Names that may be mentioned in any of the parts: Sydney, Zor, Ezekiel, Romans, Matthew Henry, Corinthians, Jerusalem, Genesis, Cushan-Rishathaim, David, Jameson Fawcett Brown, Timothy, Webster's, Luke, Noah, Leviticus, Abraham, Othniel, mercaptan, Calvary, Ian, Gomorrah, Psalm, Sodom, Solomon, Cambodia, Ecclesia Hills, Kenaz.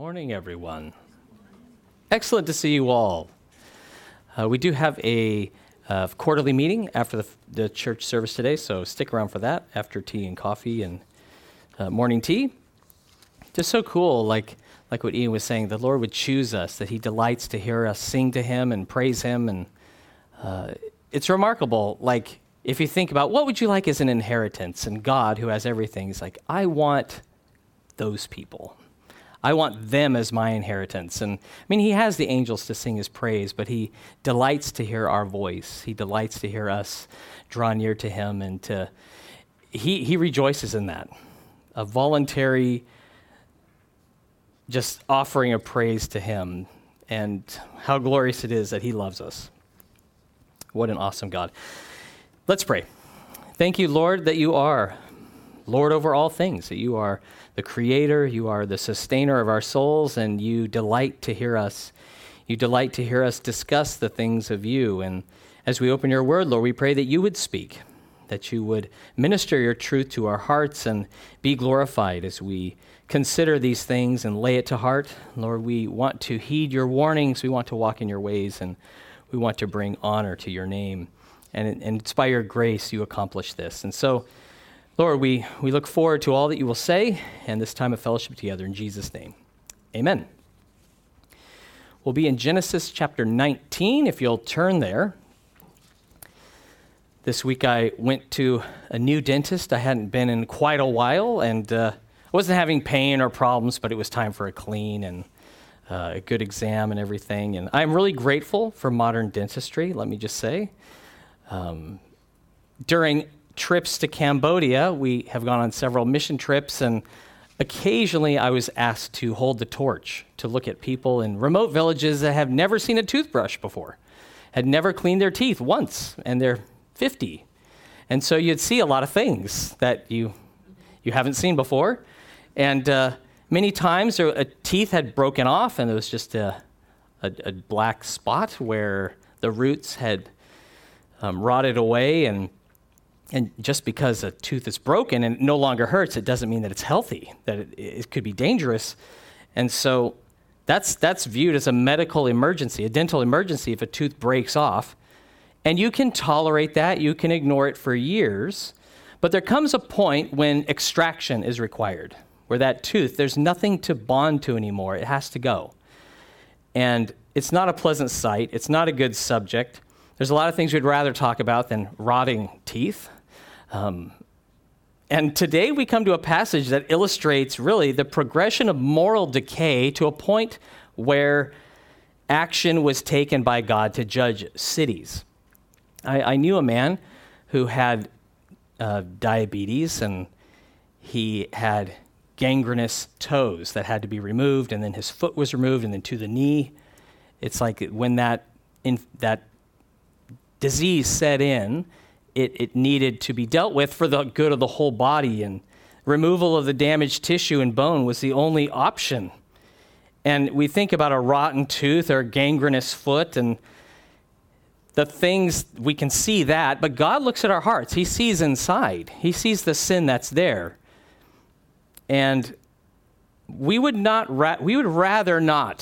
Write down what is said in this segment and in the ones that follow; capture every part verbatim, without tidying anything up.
Morning, everyone. Excellent to see you all. Uh, we do have a uh, quarterly meeting after the, the church service today, so stick around for that after tea and coffee and uh, morning tea. Just so cool, like like what Ian was saying, the Lord would choose us, that He delights to hear us sing to Him and praise Him, and uh, it's remarkable. Like if you think about what would you like as an inheritance, and God, who has everything, is like, I want those people. I want them as my inheritance. And I mean, He has the angels to sing His praise, but He delights to hear our voice. He delights to hear us draw near to Him, and to he he rejoices in that. A voluntary just offering of praise to Him, and how glorious it is that He loves us. What an awesome God. Let's pray. Thank you, Lord, that You are Lord over all things, that You are the Creator, You are the sustainer of our souls, and You delight to hear us. You delight to hear us discuss the things of You. And as we open Your word, Lord, we pray that You would speak, that You would minister Your truth to our hearts and be glorified as we consider these things and lay it to heart. Lord, we want to heed Your warnings. We want to walk in Your ways, and we want to bring honor to Your name. And, and it's by Your grace You accomplish this. And so, Lord, we, we look forward to all that You will say and this time of fellowship together in Jesus' name. Amen. We'll be in Genesis chapter nineteen, if you'll turn there. This week I went to a new dentist. I hadn't been in quite a while, and uh, I wasn't having pain or problems, but it was time for a clean and uh, a good exam and everything. And I'm really grateful for modern dentistry, let me just say. Um, during... trips to Cambodia, we have gone on several mission trips, and occasionally I was asked to hold the torch, to look at people in remote villages that have never seen a toothbrush before, had never cleaned their teeth once, and they're fifty. And so you'd see a lot of things that you you haven't seen before. And uh, many times a, a teeth had broken off, and there was just a, a, a black spot where the roots had um, rotted away. And And just because a tooth is broken and it no longer hurts, it doesn't mean that it's healthy, that it, it could be dangerous. And so that's that's viewed as a medical emergency, a dental emergency, if a tooth breaks off. And you can tolerate that. You can ignore it for years. But there comes a point when extraction is required, where that tooth, there's nothing to bond to anymore. It has to go. And it's not a pleasant sight. It's not a good subject. There's a lot of things we'd rather talk about than rotting teeth. Um, and today we come to a passage that illustrates really the progression of moral decay to a point where action was taken by God to judge cities. I, I knew a man who had uh, diabetes, and he had gangrenous toes that had to be removed, and then his foot was removed, and then to the knee. It's like when that in, that disease set in, It, it needed to be dealt with for the good of the whole body, and removal of the damaged tissue and bone was the only option. And we think about a rotten tooth or a gangrenous foot and the things, we can see that, but God looks at our hearts. He sees inside. He sees the sin that's there. And we would not, ra- we would rather not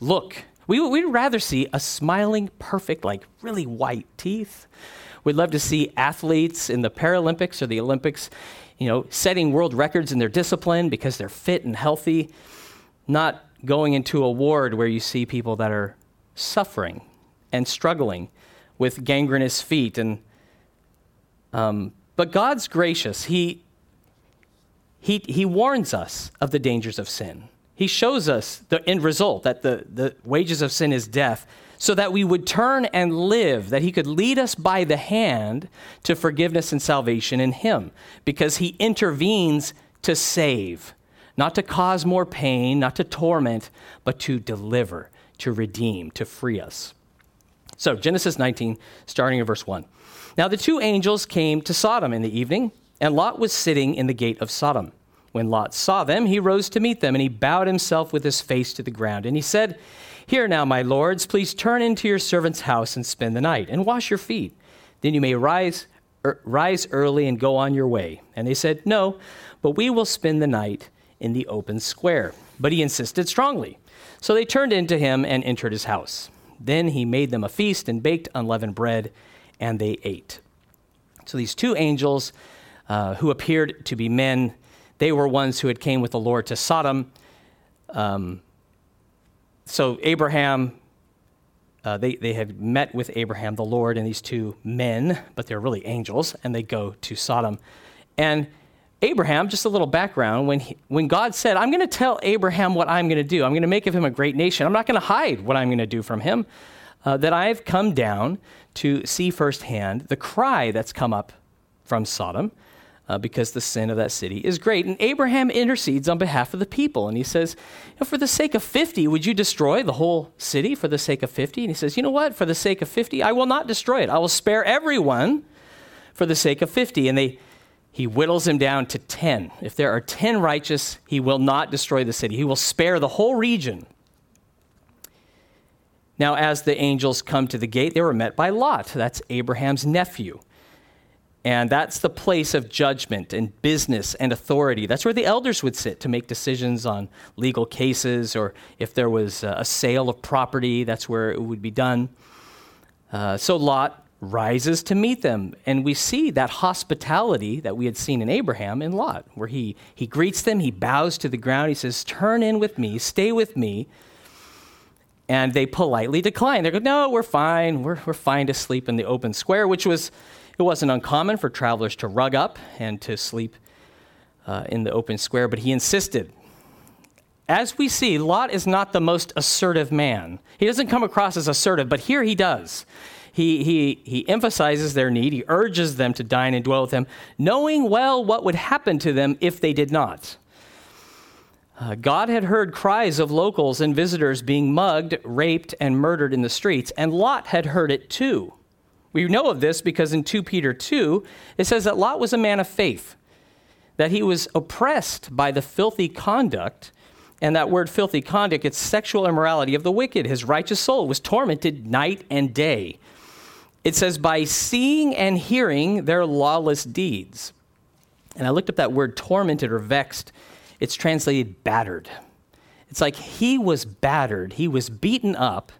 look. We would we'd rather see a smiling, perfect, like really white teeth. We'd love to see athletes in the Paralympics or the Olympics, you know, setting world records in their discipline because they're fit and healthy, not going into a ward where you see people that are suffering and struggling with gangrenous feet. And um, but God's gracious. He, he, he warns us of the dangers of sin. He shows us the end result, that the, the wages of sin is death, so that we would turn and live, that He could lead us by the hand to forgiveness and salvation in Him, because He intervenes to save, not to cause more pain, not to torment, but to deliver, to redeem, to free us. So Genesis nineteen, starting in verse one. Now the two angels came to Sodom in the evening, and Lot was sitting in the gate of Sodom. When Lot saw them, he rose to meet them, and he bowed himself with his face to the ground. And he said, "Here now, my lords, please turn into your servant's house and spend the night, and wash your feet. Then you may rise er, rise early and go on your way." And they said, "No, but we will spend the night in the open square. But he insisted strongly. So they turned in to him and entered his house. Then he made them a feast and baked unleavened bread, and they ate. So these two angels uh, who appeared to be men, they were ones who had came with the Lord to Sodom. Um, so Abraham, uh, they, they had met with Abraham, the Lord, and these two men, but they're really angels, and they go to Sodom. And Abraham, just a little background, when he, when God said, I'm going to tell Abraham what I'm going to do. I'm going to make of him a great nation. I'm not going to hide what I'm going to do from him, uh, that I've come down to see firsthand the cry that's come up from Sodom uh, because the sin of that city is great. And Abraham intercedes on behalf of the people. And he says, you know, for the sake of fifty, would you destroy the whole city for the sake of fifty? And he says, you know what? For the sake of fifty, I will not destroy it. I will spare everyone for the sake of fifty. And they He whittles him down to ten. If there are ten righteous, he will not destroy the city. He will spare the whole region. Now, as the angels come to the gate, they were met by Lot. That's Abraham's nephew. And that's the place of judgment and business and authority. That's where the elders would sit to make decisions on legal cases, or if there was a sale of property, that's where it would be done. Uh, so Lot rises to meet them. And we see that hospitality that we had seen in Abraham in Lot, where he, he greets them, he bows to the ground, he says, turn in with me, stay with me. And they politely decline. They go, no, we're fine. We're, we're fine to sleep in the open square, which was, it wasn't uncommon for travelers to rug up and to sleep uh, in the open square, but he insisted. As we see, Lot is not the most assertive man. He doesn't come across as assertive, but here he does. He he he emphasizes their need. He urges them to dine and dwell with him, knowing well what would happen to them if they did not. Uh, God had heard cries of locals and visitors being mugged, raped, and murdered in the streets, and Lot had heard it too. We know of this because in Second Peter two, it says that Lot was a man of faith, that he was oppressed by the filthy conduct. And that word filthy conduct, it's sexual immorality of the wicked. His righteous soul was tormented night and day. It says, by seeing and hearing their lawless deeds. And I looked up that word tormented or vexed. It's translated battered. It's like he was battered. He was beaten up.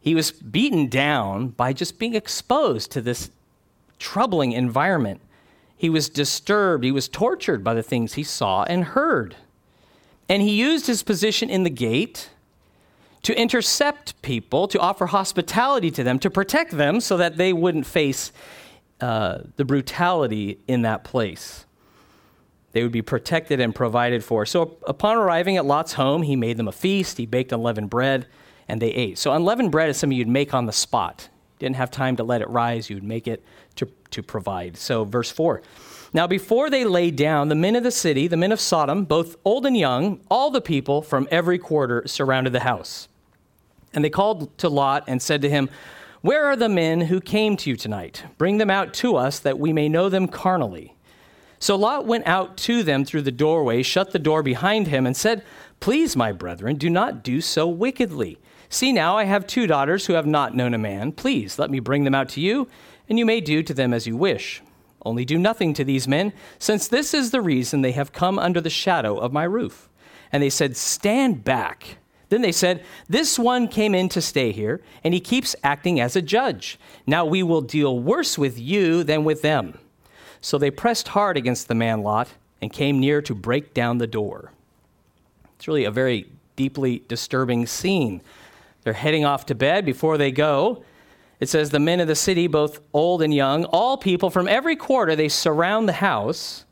He was beaten down by just being exposed to this troubling environment. He was disturbed. He was tortured by the things he saw and heard. And he used his position in the gate to intercept people, to offer hospitality to them, to protect them so that they wouldn't face uh, the brutality in that place. They would be protected and provided for. So upon arriving at Lot's home, he made them a feast. He baked unleavened bread, and they ate. So unleavened bread is something you'd make on the spot. You didn't have time to let it rise. You'd make it to, to provide. So verse four. Now, before they lay down, the men of the city, the men of Sodom, both old and young, all the people from every quarter surrounded the house. And they called to Lot and said to him, where are the men who came to you tonight? Bring them out to us that we may know them carnally. So Lot went out to them through the doorway, shut the door behind him, and said, please, my brethren, do not do so wickedly. See now, I have two daughters who have not known a man. Please let me bring them out to you, and you may do to them as you wish. Only do nothing to these men, since this is the reason they have come under the shadow of my roof. And they said, stand back. Then they said, this one came in to stay here, and he keeps acting as a judge. Now we will deal worse with you than with them. So they pressed hard against the man Lot and came near to break down the door. It's really a very deeply disturbing scene. They're heading off to bed before they go. It says, the men of the city, both old and young, all people from every quarter, they surround the house.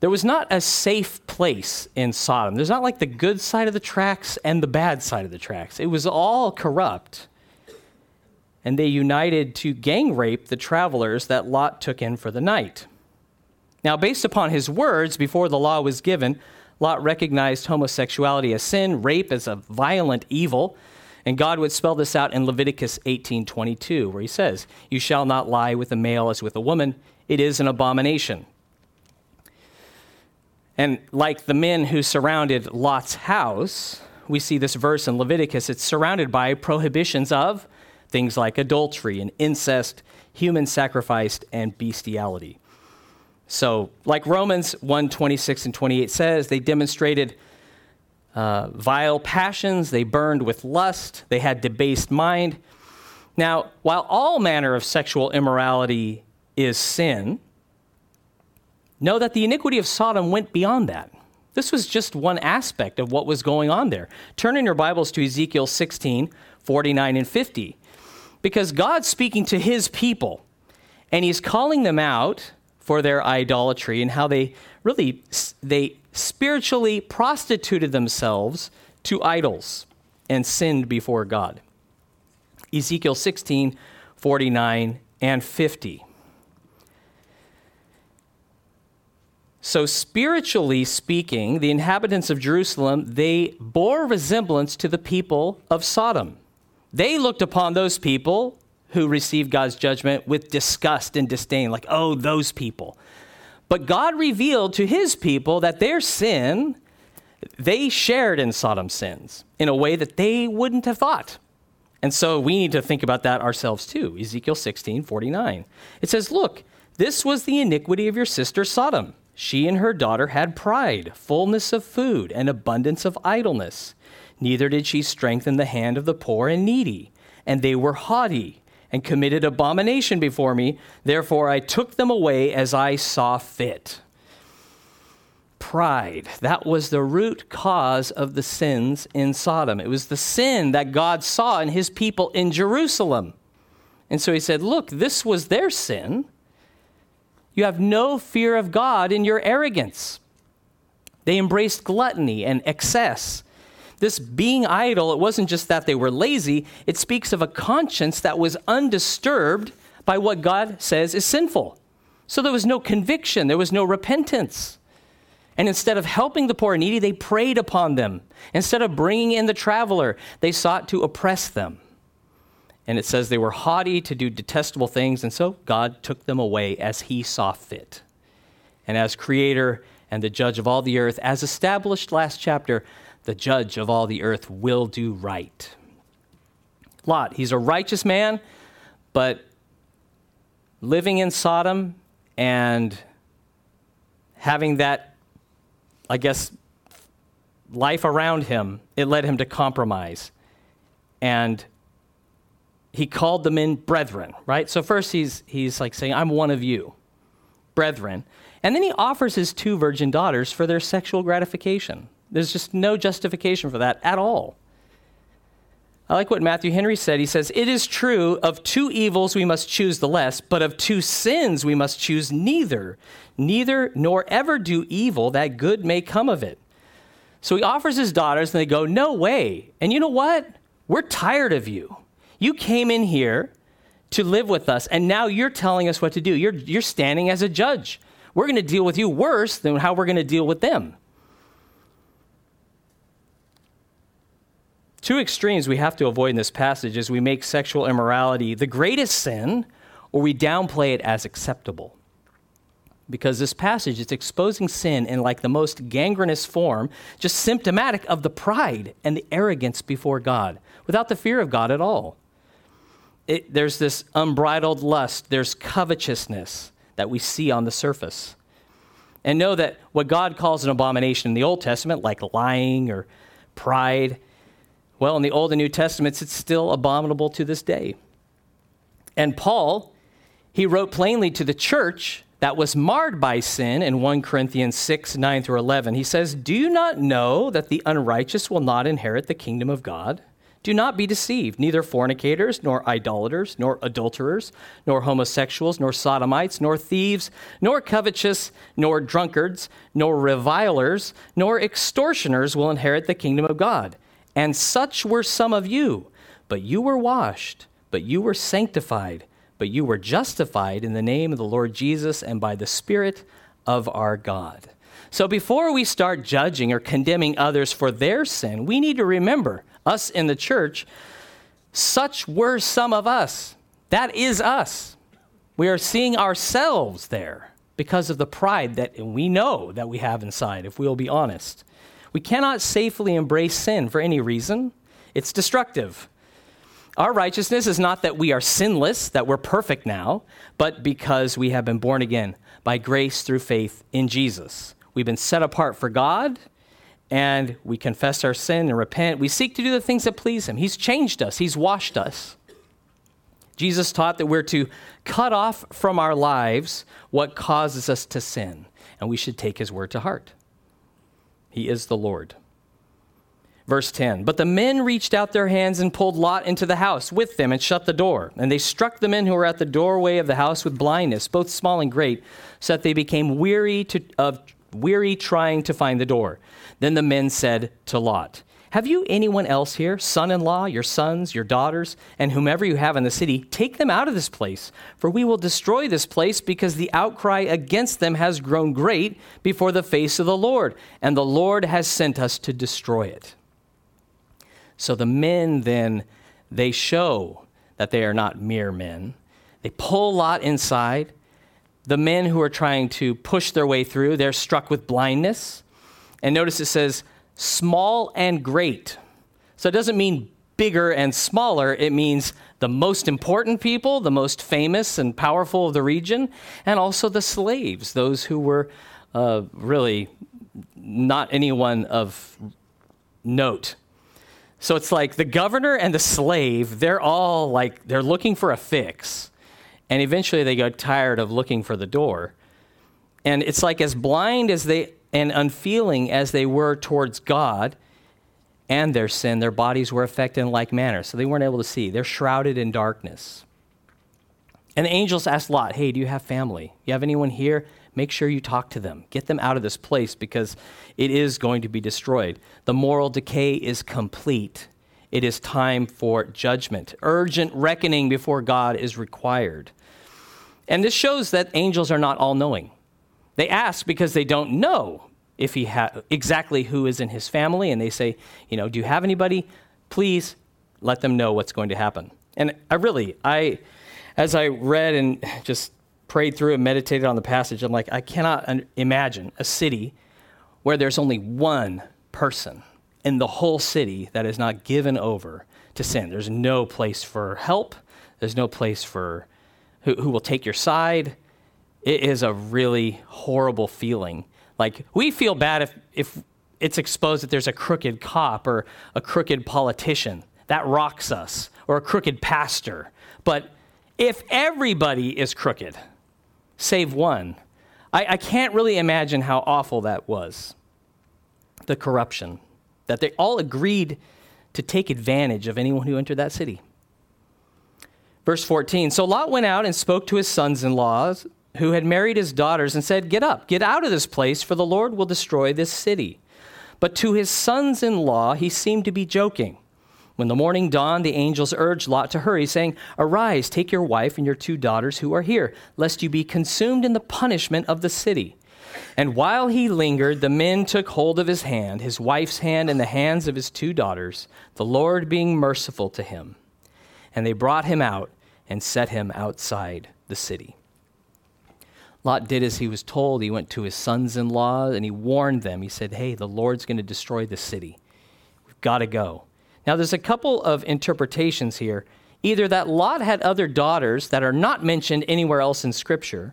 There was not a safe place in Sodom. There's not like the good side of the tracks and the bad side of the tracks. It was all corrupt. And they united to gang rape the travelers that Lot took in for the night. Now, based upon his words, before the law was given, Lot recognized homosexuality as sin, rape as a violent evil. And God would spell this out in Leviticus eighteen twenty-two, where he says, you shall not lie with a male as with a woman. It is an abomination. And like the men who surrounded Lot's house, we see this verse in Leviticus. It's surrounded by prohibitions of things like adultery and incest, human sacrifice, and bestiality. So like Romans one, twenty-six and twenty-eight says, they demonstrated uh, vile passions, they burned with lust, they had debased mind. Now, while all manner of sexual immorality is sin, know that the iniquity of Sodom went beyond that. This was just one aspect of what was going on there. Turn in your Bibles to Ezekiel sixteen, forty-nine and fifty, because God's speaking to his people, and he's calling them out for their idolatry and how they really, they spiritually prostituted themselves to idols and sinned before God. Ezekiel sixteen, forty-nine and fifty. So spiritually speaking, the inhabitants of Jerusalem, they bore resemblance to the people of Sodom. They looked upon those people who received God's judgment with disgust and disdain, like, oh, those people. But God revealed to his people that their sin, they shared in Sodom's sins in a way that they wouldn't have thought. And so we need to think about that ourselves too. Ezekiel sixteen, forty-nine. It says, look, this was the iniquity of your sister Sodom. She and her daughter had pride, fullness of food, and abundance of idleness. Neither did she strengthen the hand of the poor and needy. And they were haughty and committed abomination before me. Therefore, I took them away as I saw fit. Pride. That was the root cause of the sins in Sodom. It was the sin that God saw in his people in Jerusalem. And so he said, look, this was their sin. You have no fear of God in your arrogance. They embraced gluttony and excess. This being idle, it wasn't just that they were lazy. It speaks of a conscience that was undisturbed by what God says is sinful. So there was no conviction. There was no repentance. And instead of helping the poor and needy, they preyed upon them. Instead of bringing in the traveler, they sought to oppress them. And it says they were haughty to do detestable things, and so God took them away as he saw fit. And as creator and the judge of all the earth, as established last chapter, the judge of all the earth will do right. Lot, he's a righteous man, but living in Sodom and having that, I guess, life around him, it led him to compromise. And he called them in brethren, right? So first he's he's like saying, I'm one of you, brethren. And then he offers his two virgin daughters for their sexual gratification. There's just no justification for that at all. I like what Matthew Henry said. He says, it is true, of two evils we must choose the less, but of two sins we must choose neither. Neither nor ever do evil, that good may come of it. So he offers his daughters, and they go, no way. And you know what? We're tired of you. You came in here to live with us, and now you're telling us what to do. You're, you're standing as a judge. We're going to deal with you worse than how we're going to deal with them. Two extremes we have to avoid in this passage is we make sexual immorality the greatest sin, or we downplay it as acceptable. Because this passage is exposing sin in like the most gangrenous form, just symptomatic of the pride and the arrogance before God, without the fear of God at all. It, there's this unbridled lust, there's covetousness that we see on the surface. And know that what God calls an abomination in the Old Testament, like lying or pride, well, in the Old and New Testaments, it's still abominable to this day. And Paul, he wrote plainly to the church that was marred by sin in First Corinthians six, nine through eleven. He says, do you not know that the unrighteous will not inherit the kingdom of God? Do not be deceived, neither fornicators, nor idolaters, nor adulterers, nor homosexuals, nor sodomites, nor thieves, nor covetous, nor drunkards, nor revilers, nor extortioners will inherit the kingdom of God. And such were some of you, but you were washed, but you were sanctified, but you were justified in the name of the Lord Jesus and by the Spirit of our God. So before we start judging or condemning others for their sin, we need to remember, us in the church, such were some of us. That is us. We are seeing ourselves there because of the pride that we know that we have inside, if we'll be honest. We cannot safely embrace sin for any reason. It's destructive. Our righteousness is not that we are sinless, that we're perfect now, but because we have been born again by grace through faith in Jesus. We've been set apart for God, and we confess our sin and repent. We seek to do the things that please him. He's changed us. He's washed us. Jesus taught that we're to cut off from our lives what causes us to sin, and we should take his word to heart. He is the Lord. Verse ten, but the men reached out their hands and pulled Lot into the house with them and shut the door. And they struck the men who were at the doorway of the house with blindness, both small and great, so that they became weary to, of weary trying to find the door. Then the men said to Lot, have you anyone else here, son-in-law, your sons, your daughters, and whomever you have in the city? Take them out of this place, for we will destroy this place, because the outcry against them has grown great before the face of the Lord, and the Lord has sent us to destroy it. So the men then, they show that they are not mere men. They pull Lot inside. The men who are trying to push their way through, they're struck with blindness. And notice it says, small and great. So it doesn't mean bigger and smaller. It means the most important people, the most famous and powerful of the region, and also the slaves, those who were uh, really not anyone of note. So it's like the governor and the slave, they're all like, they're looking for a fix. And eventually they got tired of looking for the door. And it's like as blind as they and unfeeling as they were towards God and their sin, their bodies were affected in like manner. So they weren't able to see. They're shrouded in darkness. And the angels asked Lot, hey, do you have family? You have anyone here? Make sure you talk to them. Get them out of this place, because it is going to be destroyed. The moral decay is complete. It is time for judgment. Urgent reckoning before God is required. And this shows that angels are not all-knowing. They ask because they don't know if he ha- exactly who is in his family, and they say, you know, do you have anybody? Please let them know what's going to happen. And I really, I, as I read and just prayed through and meditated on the passage, I'm like, I cannot un- imagine a city where there's only one person in the whole city that is not given over to sin. There's no place for help. There's no place for who, who will take your side. It is a really horrible feeling. Like, we feel bad if, if it's exposed that there's a crooked cop or a crooked politician. That rocks us. Or a crooked pastor. But if everybody is crooked, save one, I, I can't really imagine how awful that was. The corruption. That they all agreed to take advantage of anyone who entered that city. Verse fourteen, so Lot went out and spoke to his sons-in-law who had married his daughters and said, get up, get out of this place, for the Lord will destroy this city. But to his sons-in-law, he seemed to be joking. When the morning dawned, the angels urged Lot to hurry, saying, arise, take your wife and your two daughters who are here, lest you be consumed in the punishment of the city. And while he lingered, the men took hold of his hand, his wife's hand, and the hands of his two daughters, the Lord being merciful to him. And they brought him out and set him outside the city. Lot did as he was told. He went to his sons-in-law, and he warned them. He said, hey, the Lord's going to destroy the city. We've got to go. Now, there's a couple of interpretations here. Either that Lot had other daughters that are not mentioned anywhere else in Scripture,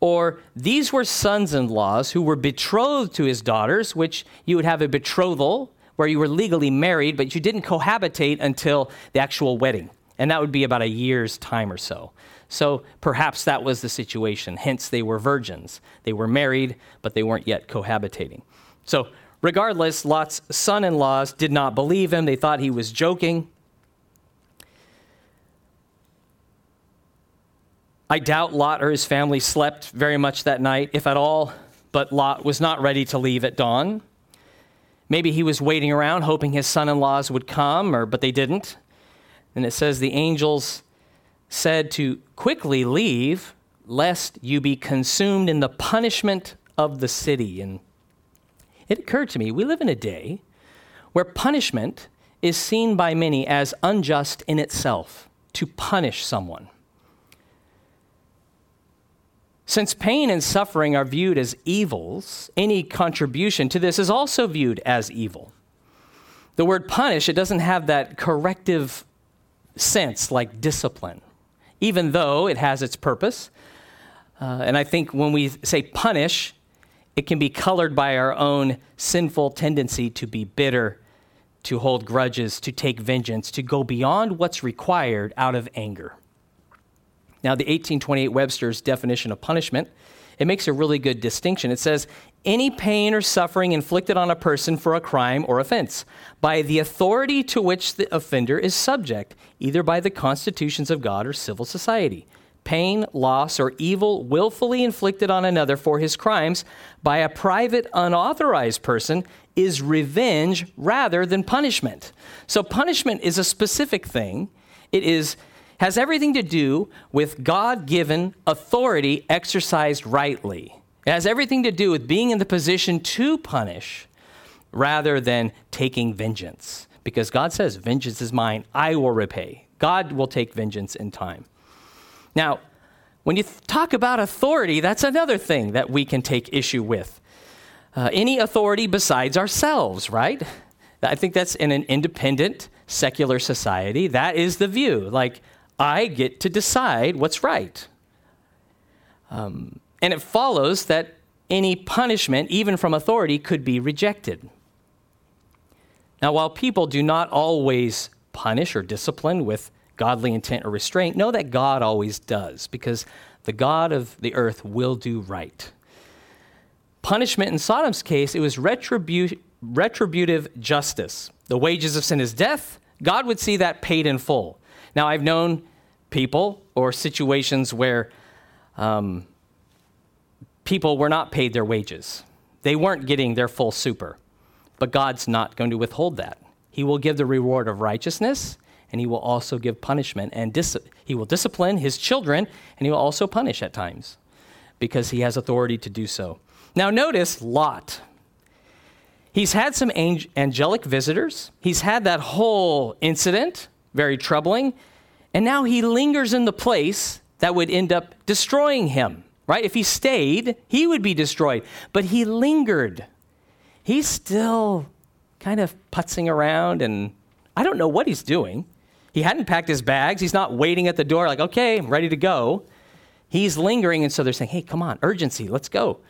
or these were sons-in-laws who were betrothed to his daughters, which you would have a betrothal where you were legally married, but you didn't cohabitate until the actual wedding. And that would be about a year's time or so. So perhaps that was the situation. Hence, they were virgins. They were married, but they weren't yet cohabitating. So regardless, Lot's son-in-laws did not believe him. They thought he was joking. I doubt Lot or his family slept very much that night, if at all, but Lot was not ready to leave at dawn. Maybe he was waiting around, hoping his son-in-laws would come, or but they didn't. And it says the angels said to quickly leave, lest you be consumed in the punishment of the city. And it occurred to me, we live in a day where punishment is seen by many as unjust in itself, to punish someone. Since pain and suffering are viewed as evils, any contribution to this is also viewed as evil. The word punish, it doesn't have that corrective sense like discipline, even though it has its purpose. Uh, and I think when we say punish, it can be colored by our own sinful tendency to be bitter, to hold grudges, to take vengeance, to go beyond what's required out of anger. Now, the eighteen twenty-eight Webster's definition of punishment, it makes a really good distinction. It says, any pain or suffering inflicted on a person for a crime or offense by the authority to which the offender is subject, either by the constitutions of God or civil society. Pain, loss, or evil willfully inflicted on another for his crimes by a private, unauthorized person is revenge rather than punishment. So punishment is a specific thing. It is has everything to do with God-given authority exercised rightly. It has everything to do with being in the position to punish rather than taking vengeance. Because God says, vengeance is mine, I will repay. God will take vengeance in time. Now, when you th- talk about authority, that's another thing that we can take issue with. Uh, any authority besides ourselves, right? I think that's in an independent, secular society. That is the view. Like, I get to decide what's right. Um, and it follows that any punishment, even from authority, could be rejected. Now, while people do not always punish or discipline with godly intent or restraint, know that God always does, because the God of the earth will do right. Punishment in Sodom's case, it was retribu- retributive justice. The wages of sin is death. God would see that paid in full. Now, I've known people or situations where um, people were not paid their wages. They weren't getting their full super, but God's not going to withhold that. He will give the reward of righteousness, and he will also give punishment, and dis- he will discipline his children, and he will also punish at times because he has authority to do so. Now notice Lot. He's had some ang- angelic visitors. He's had that whole incident, very troubling, and now he lingers in the place that would end up destroying him, right? If he stayed, he would be destroyed, but he lingered. He's still kind of putzing around, and I don't know what he's doing. He hadn't packed his bags. He's not waiting at the door like, okay, I'm ready to go. He's lingering, and so they're saying, hey, come on, urgency, let's go.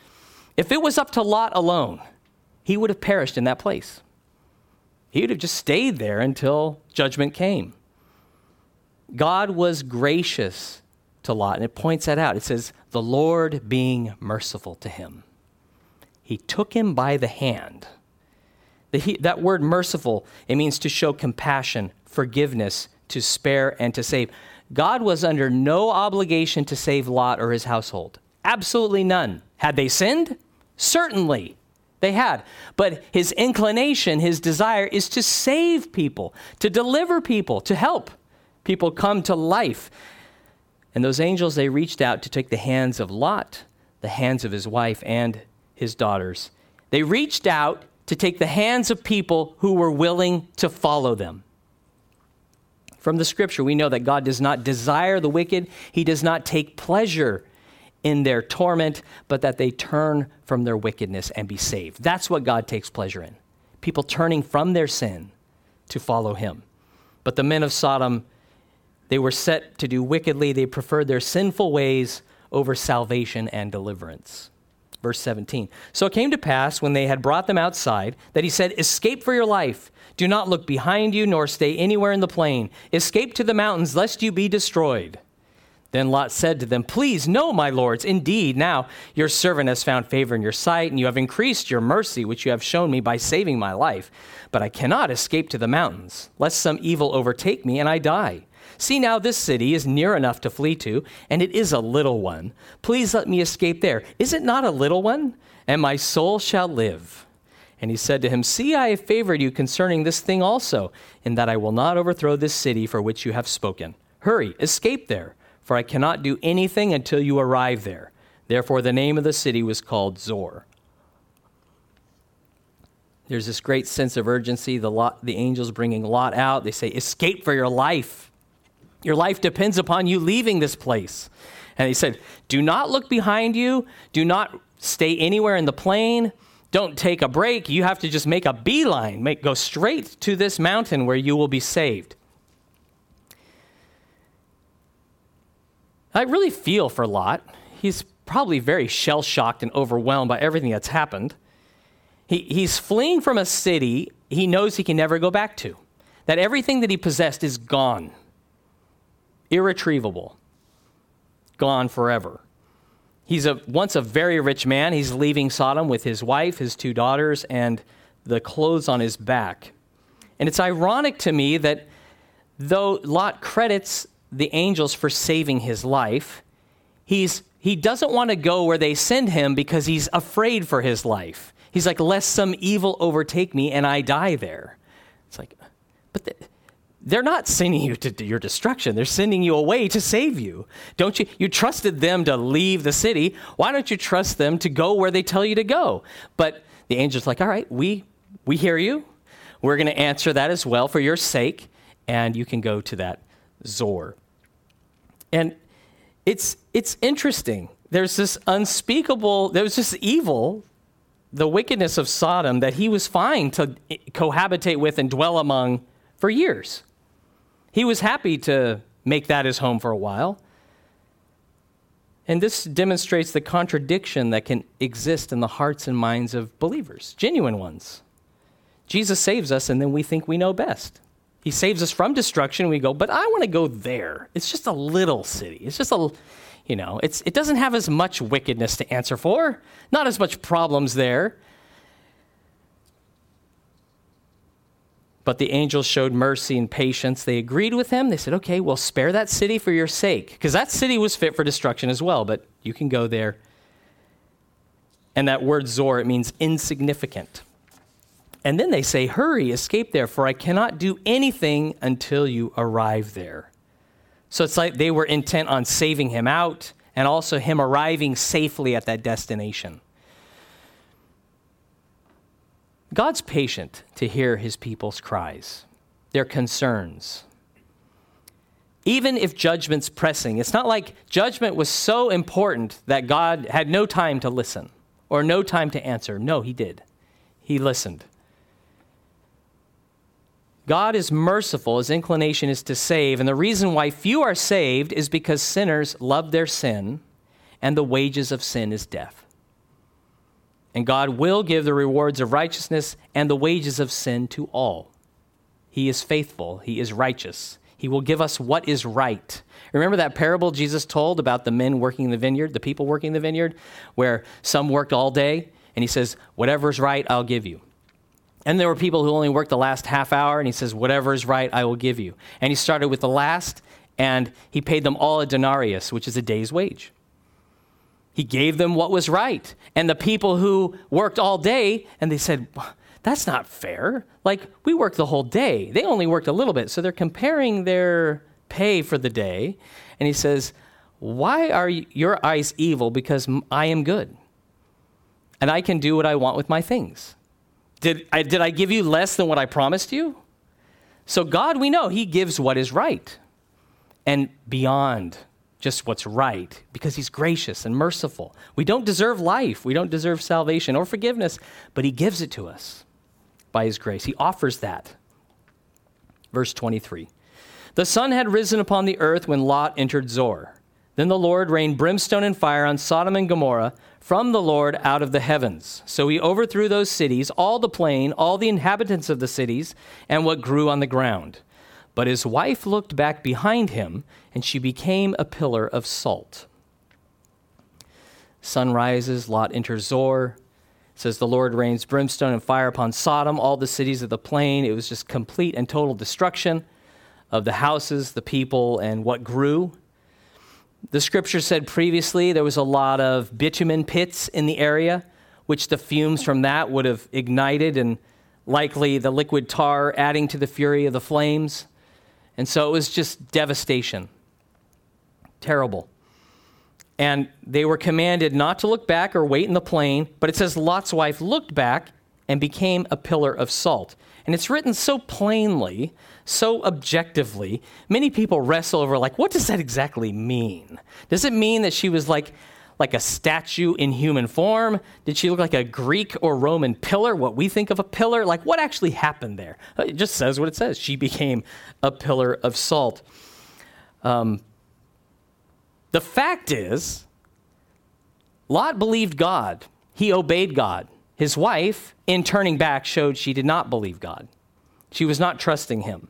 If it was up to Lot alone, he would have perished in that place. He would have just stayed there until judgment came. God was gracious to Lot, and it points that out. It says, the Lord being merciful to him. He took him by the hand. The, he, that word merciful, it means to show compassion, forgiveness, to spare and to save. God was under no obligation to save Lot or his household. Absolutely none. Had they sinned? Certainly they had. But his inclination, his desire is to save people, to deliver people, to help people come to life. And those angels, they reached out to take the hands of Lot, the hands of his wife and his daughters. They reached out to take the hands of people who were willing to follow them. From the scripture, we know that God does not desire the wicked. He does not take pleasure in their torment, but that they turn from their wickedness and be saved. That's what God takes pleasure in. People turning from their sin to follow him. But the men of Sodom, they were set to do wickedly. They preferred their sinful ways over salvation and deliverance. Verse seventeen, so it came to pass when they had brought them outside that he said, escape for your life. Do not look behind you nor stay anywhere in the plain. Escape to the mountains lest you be destroyed. Then Lot said to them, please, no, my lords. Indeed, now your servant has found favor in your sight and you have increased your mercy, which you have shown me by saving my life. But I cannot escape to the mountains lest some evil overtake me and I die. See now, this city is near enough to flee to, and it is a little one. Please let me escape there. Is it not a little one? And my soul shall live. And he said to him, see, I have favored you concerning this thing also, in that I will not overthrow this city for which you have spoken. Hurry, escape there, for I cannot do anything until you arrive there. Therefore, the name of the city was called Zor. There's this great sense of urgency. The, Lot, the angels bringing Lot out, they say, escape for your life. Your life depends upon you leaving this place. And he said, do not look behind you. Do not stay anywhere in the plain. Don't take a break. You have to just make a beeline. Make, go straight to this mountain where you will be saved. I really feel for Lot. He's probably very shell-shocked and overwhelmed by everything that's happened. He, he's fleeing from a city he knows he can never go back to, that everything that he possessed is gone, irretrievable, gone forever. He's a, once a very rich man. He's leaving Sodom with his wife, his two daughters, and the clothes on his back. And it's ironic to me that though Lot credits the angels for saving his life, he's he doesn't want to go where they send him because he's afraid for his life. He's like, lest some evil overtake me and I die there. It's like, but the, they're not sending you to your destruction. They're sending you away to save you. Don't you? You trusted them to leave the city. Why don't you trust them to go where they tell you to go? But the angel's like, all right, we we hear you. We're going to answer that as well for your sake, and you can go to that Zor. And it's it's interesting. There's this unspeakable, there was this evil, the wickedness of Sodom that he was fine to cohabitate with and dwell among for years. He was happy to make that his home for a while. And this demonstrates the contradiction that can exist in the hearts and minds of believers, genuine ones. Jesus saves us, and then we think we know best. He saves us from destruction, and we go, but I want to go there. It's just a little city. It's just a, you know, it's it doesn't have as much wickedness to answer for, not as much problems there. But the angels showed mercy and patience. They agreed with him. They said, okay, well, spare that city for your sake, because that city was fit for destruction as well, but you can go there. And that word Zor, it means insignificant. And then they say, hurry, escape there, for I cannot do anything until you arrive there. So it's like they were intent on saving him out and also him arriving safely at that destination. God's patient to hear his people's cries, their concerns. Even if judgment's pressing, it's not like judgment was so important that God had no time to listen or no time to answer. No, he did. He listened. God is merciful. His inclination is to save. And the reason why few are saved is because sinners love their sin, and the wages of sin is death. And God will give the rewards of righteousness and the wages of sin to all. He is faithful. He is righteous. He will give us what is right. Remember that parable Jesus told about the men working the vineyard, the people working the vineyard, where some worked all day, and he says, whatever's right, I'll give you. And there were people who only worked the last half hour, and he says, whatever is right, I will give you. And he started with the last, and he paid them all a denarius, which is a day's wage. He gave them what was right. And the people who worked all day, and they said, that's not fair. Like, we worked the whole day. They only worked a little bit. So they're comparing their pay for the day. And he says, why are your eyes evil? Because I am good, and I can do what I want with my things. Did I, did I give you less than what I promised you? So God, we know, he gives what is right and beyond just what's right, because he's gracious and merciful. We don't deserve life. We don't deserve salvation or forgiveness, but he gives it to us by his grace. He offers that. Verse twenty-three, the sun had risen upon the earth when Lot entered Zor. Then the Lord rained brimstone and fire on Sodom and Gomorrah from the Lord out of the heavens. So he overthrew those cities, all the plain, all the inhabitants of the cities, and what grew on the ground. But his wife looked back behind him, and she became a pillar of salt. Sun rises, Lot enters Zor. It says the Lord rains brimstone and fire upon Sodom, all the cities of the plain. It was just complete and total destruction of the houses, the people, and what grew. The scripture said previously there was a lot of bitumen pits in the area, which the fumes from that would have ignited, and likely the liquid tar adding to the fury of the flames. And so it was just devastation. Terrible. And they were commanded not to look back or wait in the plain, but it says Lot's wife looked back and became a pillar of salt. And it's written so plainly, so objectively, many people wrestle over, like, what does that exactly mean? Does it mean that she was like, like a statue in human form? Did she look like a Greek or Roman pillar, what we think of a pillar? Like, what actually happened there? It just says what it says. She became a pillar of salt. Um, The fact is, Lot believed God. He obeyed God. His wife, in turning back, showed she did not believe God. She was not trusting him.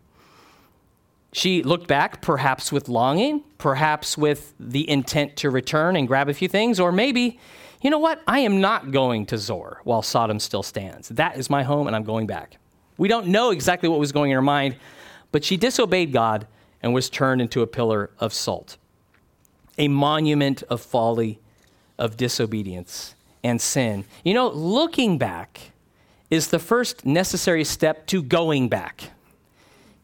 She looked back, perhaps with longing, perhaps with the intent to return and grab a few things, or maybe, you know what? I am not going to Zoar while Sodom still stands. That is my home, and I'm going back. We don't know exactly what was going in her mind, but she disobeyed God and was turned into a pillar of salt, a monument of folly, of disobedience and sin. You know, looking back is the first necessary step to going back.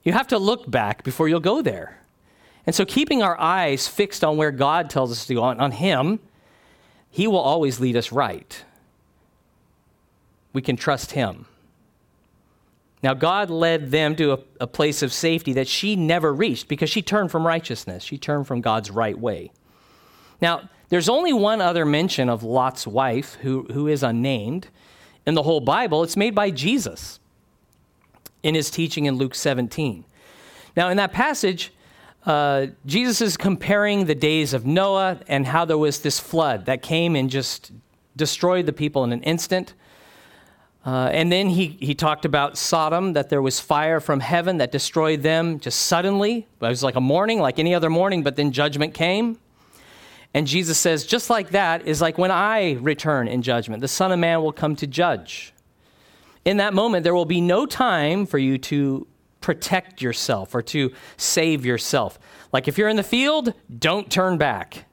You have to look back before you'll go there. And so keeping our eyes fixed on where God tells us to go, on, on him, he will always lead us right. We can trust him. Now, God led them to a, a place of safety that she never reached because she turned from righteousness. She turned from God's right way. Now, there's only one other mention of Lot's wife, who, who is unnamed, in the whole Bible. It's made by Jesus in his teaching in Luke seventeen. Now, in that passage, uh, Jesus is comparing the days of Noah and how there was this flood that came and just destroyed the people in an instant. Uh, and then he, he talked about Sodom, that there was fire from heaven that destroyed them just suddenly. It was like a morning, like any other morning, but then judgment came. And Jesus says, just like that is like when I return in judgment, the Son of Man will come to judge. In that moment, there will be no time for you to protect yourself or to save yourself. Like if you're in the field, don't turn back.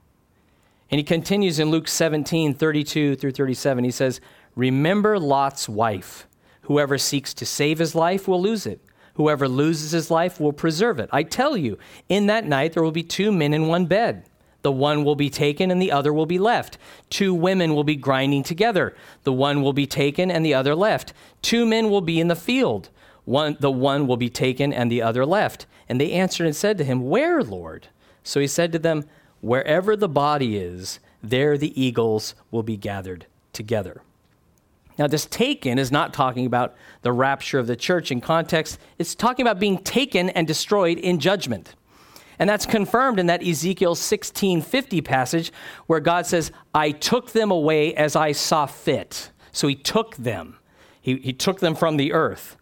And he continues in Luke seventeen, thirty-two through thirty-seven. He says, remember Lot's wife. Whoever seeks to save his life will lose it. Whoever loses his life will preserve it. I tell you, in that night, there will be two men in one bed. The one will be taken and the other will be left. Two women will be grinding together. The one will be taken and the other left. Two men will be in the field. One, the one will be taken and the other left. And they answered and said to him, where, Lord? So he said to them, wherever the body is, there the eagles will be gathered together. Now, this taken is not talking about the rapture of the church in context. It's talking about being taken and destroyed in judgment. And that's confirmed in that Ezekiel sixteen fifty passage where God says, I took them away as I saw fit. So he took them. He, he took them from the earth.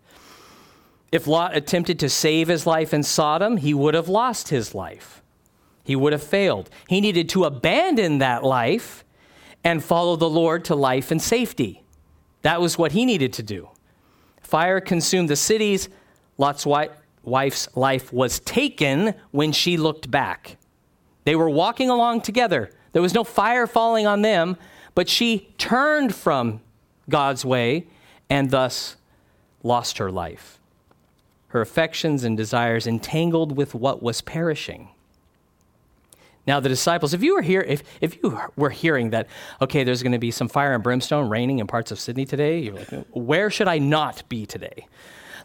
If Lot attempted to save his life in Sodom, he would have lost his life. He would have failed. He needed to abandon that life and follow the Lord to life and safety. That was what he needed to do. Fire consumed the cities. Lot's wife. wife's life was taken when she looked back. They were walking along together. There was no fire falling on them, but she turned from God's way and thus lost her life. Her affections and desires entangled with what was perishing. Now the disciples, if you were here, if, if you were hearing that, okay, there's going to be some fire and brimstone raining in parts of Sydney today, you're like, where should I not be today?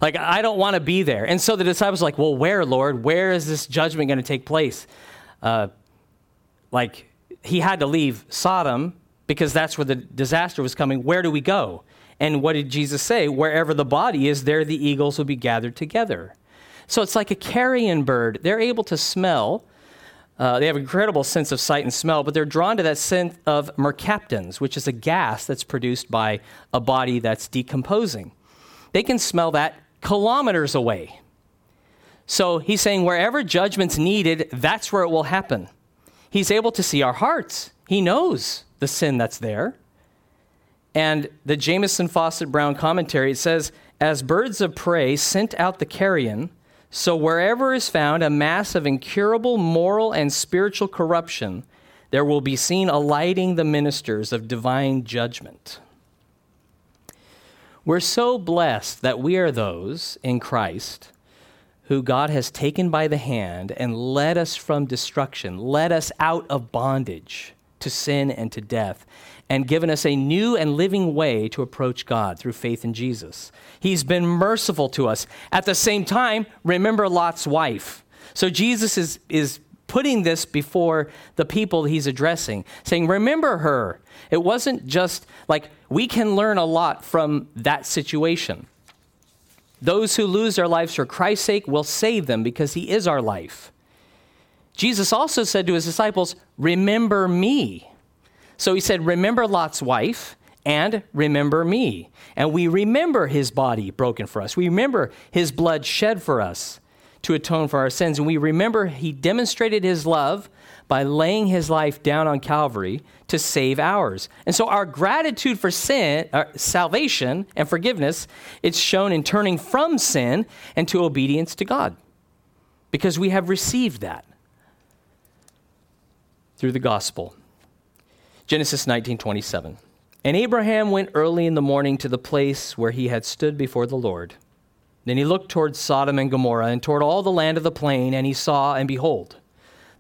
Like, I don't want to be there. And so the disciples are like, well, where, Lord? Where is this judgment going to take place? Uh, like, he had to leave Sodom because that's where the disaster was coming. Where do we go? And what did Jesus say? Wherever the body is, there the eagles will be gathered together. So it's like a carrion bird. They're able to smell. Uh, they have an incredible sense of sight and smell, but they're drawn to that scent of mercaptans, which is a gas that's produced by a body that's decomposing. They can smell that kilometers away. So he's saying wherever judgment's needed, that's where it will happen. He's able to see our hearts. He knows the sin that's there. And the Jameson Fawcett Brown commentary, it says, as birds of prey sent out the carrion, so wherever is found a mass of incurable moral and spiritual corruption, there will be seen alighting the ministers of divine judgment. We're so blessed that we are those in Christ who God has taken by the hand and led us from destruction, led us out of bondage to sin and to death, and given us a new and living way to approach God through faith in Jesus. He's been merciful to us. At the same time, remember Lot's wife. So Jesus is, is putting this before the people he's addressing, saying, remember her. It wasn't just like, we can learn a lot from that situation. Those who lose their lives for Christ's sake will save them because he is our life. Jesus also said to his disciples, remember me. So he said, remember Lot's wife and remember me. And we remember his body broken for us. We remember his blood shed for us to atone for our sins. And we remember he demonstrated his love by laying his life down on Calvary to save ours. And so our gratitude for sin, uh, salvation and forgiveness, it's shown in turning from sin and to obedience to God, because we have received that through the gospel. Genesis nineteen twenty-seven. And Abraham went early in the morning to the place where he had stood before the Lord. Then he looked towards Sodom and Gomorrah and toward all the land of the plain, and he saw, and behold,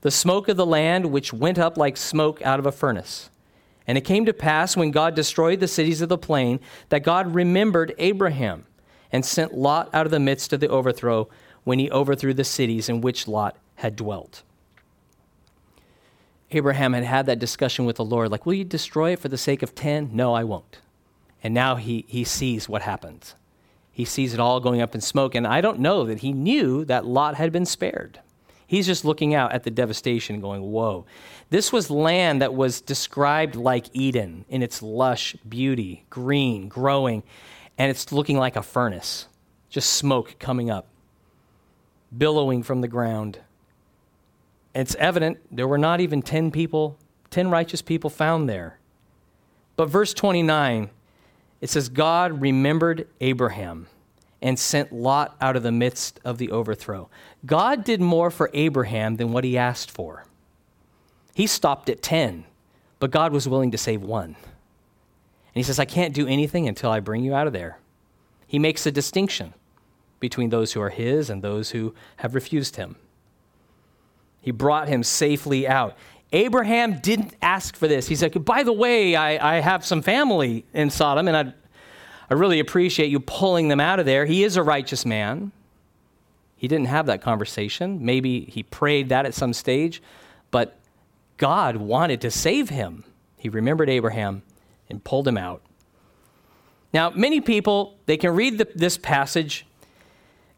the smoke of the land which went up like smoke out of a furnace. And it came to pass when God destroyed the cities of the plain that God remembered Abraham and sent Lot out of the midst of the overthrow when he overthrew the cities in which Lot had dwelt. Abraham had had that discussion with the Lord, like, will you destroy it for the sake of ten? No, I won't. And now he, he sees what happens. He sees it all going up in smoke, and I don't know that he knew that Lot had been spared. He's just looking out at the devastation going, whoa. This was land that was described like Eden in its lush beauty, green, growing, and it's looking like a furnace, just smoke coming up, billowing from the ground. It's evident there were not even ten people, ten righteous people found there. But verse twenty-nine, it says, God remembered Abraham and sent Lot out of the midst of the overthrow. God did more for Abraham than what he asked for. He stopped at ten, but God was willing to save one. And he says, I can't do anything until I bring you out of there. He makes a distinction between those who are his and those who have refused him. He brought him safely out. Abraham didn't ask for this. He said, by the way, I, I have some family in Sodom, and I, I really appreciate you pulling them out of there. He is a righteous man. He didn't have that conversation. Maybe he prayed that at some stage, but God wanted to save him. He remembered Abraham and pulled him out. Now, many people, they can read the, this passage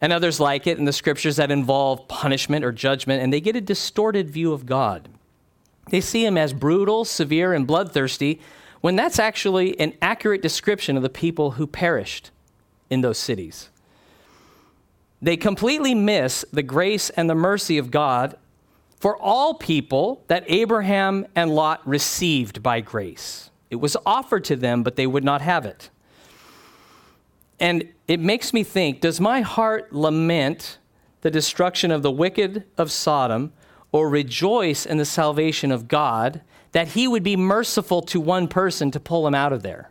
and others like it in the scriptures that involve punishment or judgment, and they get a distorted view of God. They see him as brutal, severe, and bloodthirsty, when that's actually an accurate description of the people who perished in those cities. They completely miss the grace and the mercy of God for all people that Abraham and Lot received by grace. It was offered to them, but they would not have it. And it makes me think, does my heart lament the destruction of the wicked of Sodom, or rejoice in the salvation of God, that he would be merciful to one person to pull him out of there?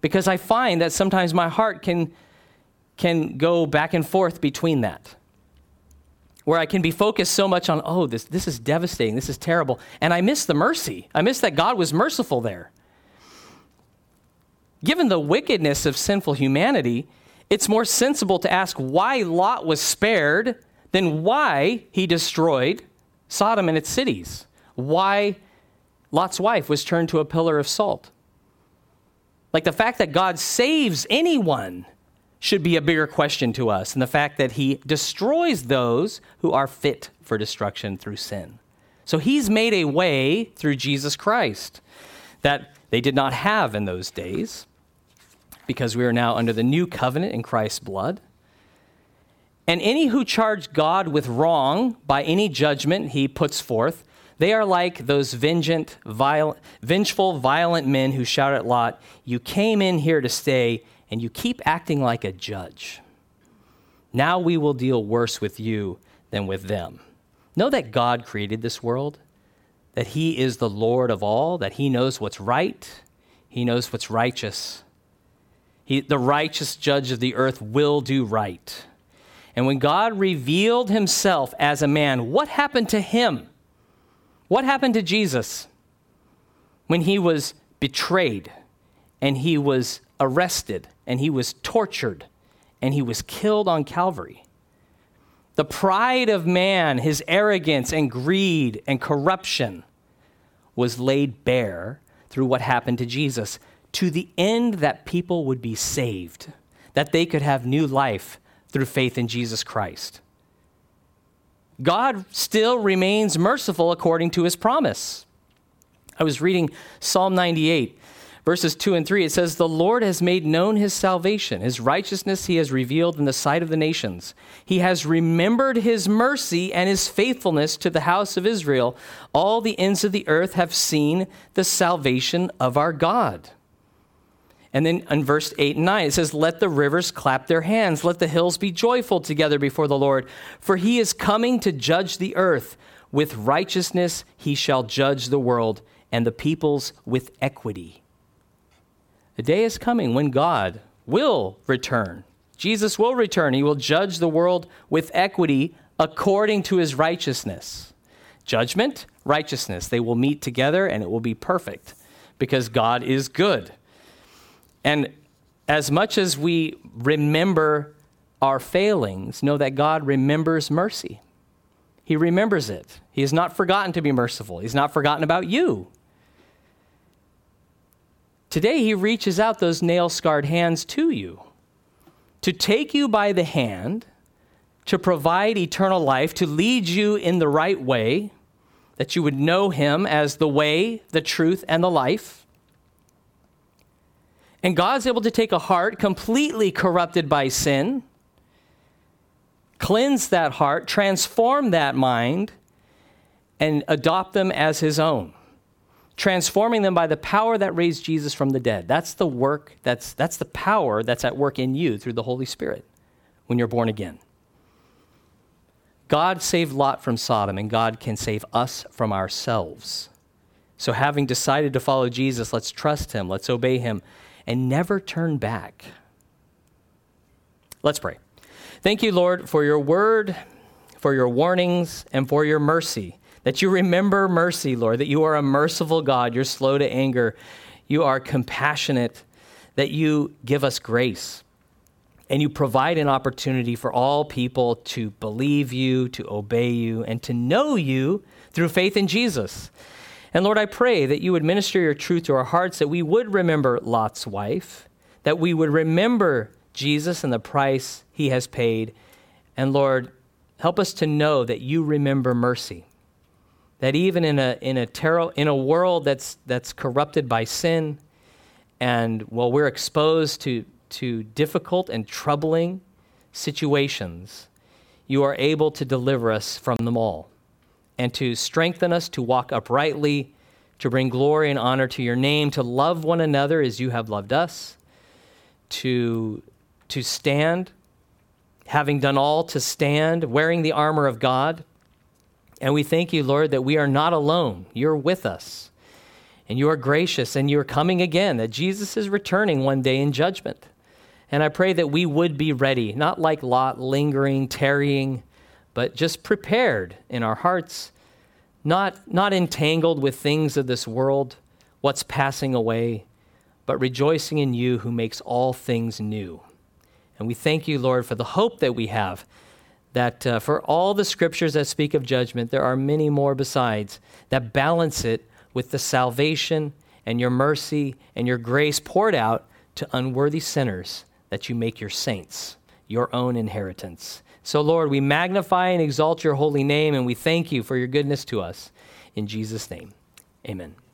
Because I find that sometimes my heart can, can go back and forth between that, where I can be focused so much on, oh, this, this is devastating, this is terrible, and I miss the mercy. I miss that God was merciful there. Given the wickedness of sinful humanity, it's more sensible to ask why Lot was spared than why he destroyed Sodom and its cities, why Lot's wife was turned to a pillar of salt. Like, the fact that God saves anyone should be a bigger question to us than the fact that he destroys those who are fit for destruction through sin. So he's made a way through Jesus Christ that they did not have in those days, because we are now under the new covenant in Christ's blood. And any who charge God with wrong by any judgment he puts forth, they are like those vengeant, violent, vengeful, violent men who shout at Lot, you came in here to stay, and you keep acting like a judge. Now we will deal worse with you than with them. Know that God created this world, that he is the Lord of all, that he knows what's right, he knows what's righteous. He, the righteous judge of the earth, will do right. And when God revealed himself as a man, what happened to him? What happened to Jesus when he was betrayed and he was arrested and he was tortured and he was killed on Calvary? The pride of man, his arrogance and greed and corruption was laid bare through what happened to Jesus, to the end that people would be saved, that they could have new life through faith in Jesus Christ. God still remains merciful according to his promise. I was reading Psalm ninety-eight, verses two and three. It says, "The Lord has made known his salvation. His righteousness he has revealed in the sight of the nations. He has remembered his mercy and his faithfulness to the house of Israel. All the ends of the earth have seen the salvation of our God." And then in verse eight and nine, it says, "Let the rivers clap their hands. Let the hills be joyful together before the Lord. For he is coming to judge the earth. With righteousness he shall judge the world and the peoples with equity." The day is coming when God will return. Jesus will return. He will judge the world with equity according to his righteousness. Judgment, righteousness. They will meet together and it will be perfect because God is good. And as much as we remember our failings, know that God remembers mercy. He remembers it. He has not forgotten to be merciful. He's not forgotten about you. Today, he reaches out those nail-scarred hands to you to take you by the hand, to provide eternal life, to lead you in the right way, that you would know him as the way, the truth, and the life. And God's able to take a heart completely corrupted by sin, cleanse that heart, transform that mind, and adopt them as his own, transforming them by the power that raised Jesus from the dead. That's the work, that's, that's the power that's at work in you through the Holy Spirit when you're born again. God saved Lot from Sodom, and God can save us from ourselves. So having decided to follow Jesus, let's trust him, let's obey him, and never turn back. Let's pray. Thank you, Lord, for your word, for your warnings, and for your mercy, that you remember mercy, Lord, that you are a merciful God, you're slow to anger, you are compassionate, that you give us grace, and you provide an opportunity for all people to believe you, to obey you, and to know you through faith in Jesus. And Lord, I pray that you would minister your truth to our hearts, that we would remember Lot's wife, that we would remember Jesus and the price he has paid. And Lord, help us to know that you remember mercy, that even in a in a terror, in a world that's that's corrupted by sin, and while we're exposed to to difficult and troubling situations, you are able to deliver us from them all, and to strengthen us to walk uprightly, to bring glory and honor to your name, to love one another as you have loved us, to, to stand, having done all to stand, wearing the armor of God. And we thank you, Lord, that we are not alone. You're with us, and you are gracious, and you're coming again, that Jesus is returning one day in judgment. And I pray that we would be ready, not like Lot, lingering, tarrying, but just prepared in our hearts, not, not entangled with things of this world, what's passing away, but rejoicing in you who makes all things new. And we thank you, Lord, for the hope that we have, that uh, for all the scriptures that speak of judgment, there are many more besides that balance it with the salvation and your mercy and your grace poured out to unworthy sinners that you make your saints, your own inheritance. So, Lord, we magnify and exalt your holy name, and we thank you for your goodness to us. In Jesus' name, amen.